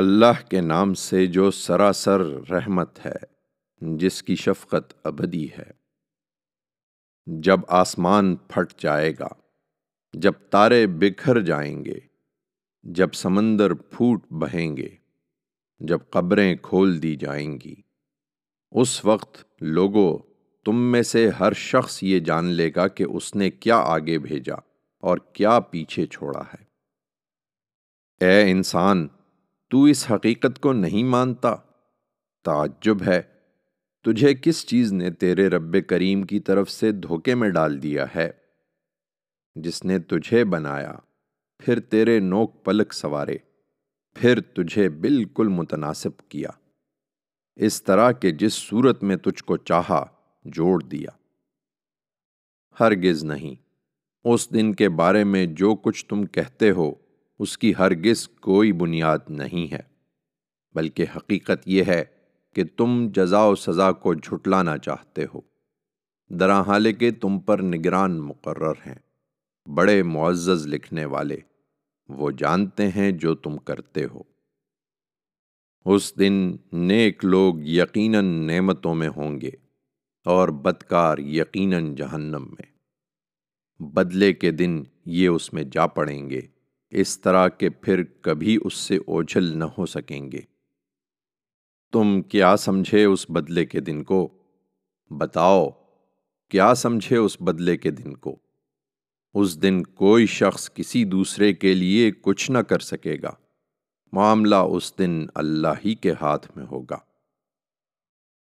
اللہ کے نام سے جو سراسر رحمت ہے، جس کی شفقت ابدی ہے۔ جب آسمان پھٹ جائے گا، جب تارے بکھر جائیں گے، جب سمندر پھوٹ بہیں گے، جب قبریں کھول دی جائیں گی، اس وقت لوگوں تم میں سے ہر شخص یہ جان لے گا کہ اس نے کیا آگے بھیجا اور کیا پیچھے چھوڑا ہے۔ اے انسان، تو اس حقیقت کو نہیں مانتا؟ تعجب ہے، تجھے کس چیز نے تیرے رب کریم کی طرف سے دھوکے میں ڈال دیا ہے، جس نے تجھے بنایا، پھر تیرے نوک پلک سوارے، پھر تجھے بالکل متناسب کیا، اس طرح کہ جس صورت میں تجھ کو چاہا جوڑ دیا۔ ہرگز نہیں، اس دن کے بارے میں جو کچھ تم کہتے ہو اس کی ہرگز کوئی بنیاد نہیں ہے، بلکہ حقیقت یہ ہے کہ تم جزا و سزا کو جھٹلانا چاہتے ہو، درا حالے کہ تم پر نگران مقرر ہیں، بڑے معزز لکھنے والے۔ وہ جانتے ہیں جو تم کرتے ہو۔ اس دن نیک لوگ یقیناً نعمتوں میں ہوں گے اور بدکار یقیناً جہنم میں۔ بدلے کے دن یہ اس میں جا پڑیں گے، اس طرح کہ پھر کبھی اس سے اوجھل نہ ہو سکیں گے۔ تم کیا سمجھے اس بدلے کے دن کو؟ بتاؤ، کیا سمجھے اس بدلے کے دن کو؟ اس دن کوئی شخص کسی دوسرے کے لیے کچھ نہ کر سکے گا، معاملہ اس دن اللہ ہی کے ہاتھ میں ہوگا۔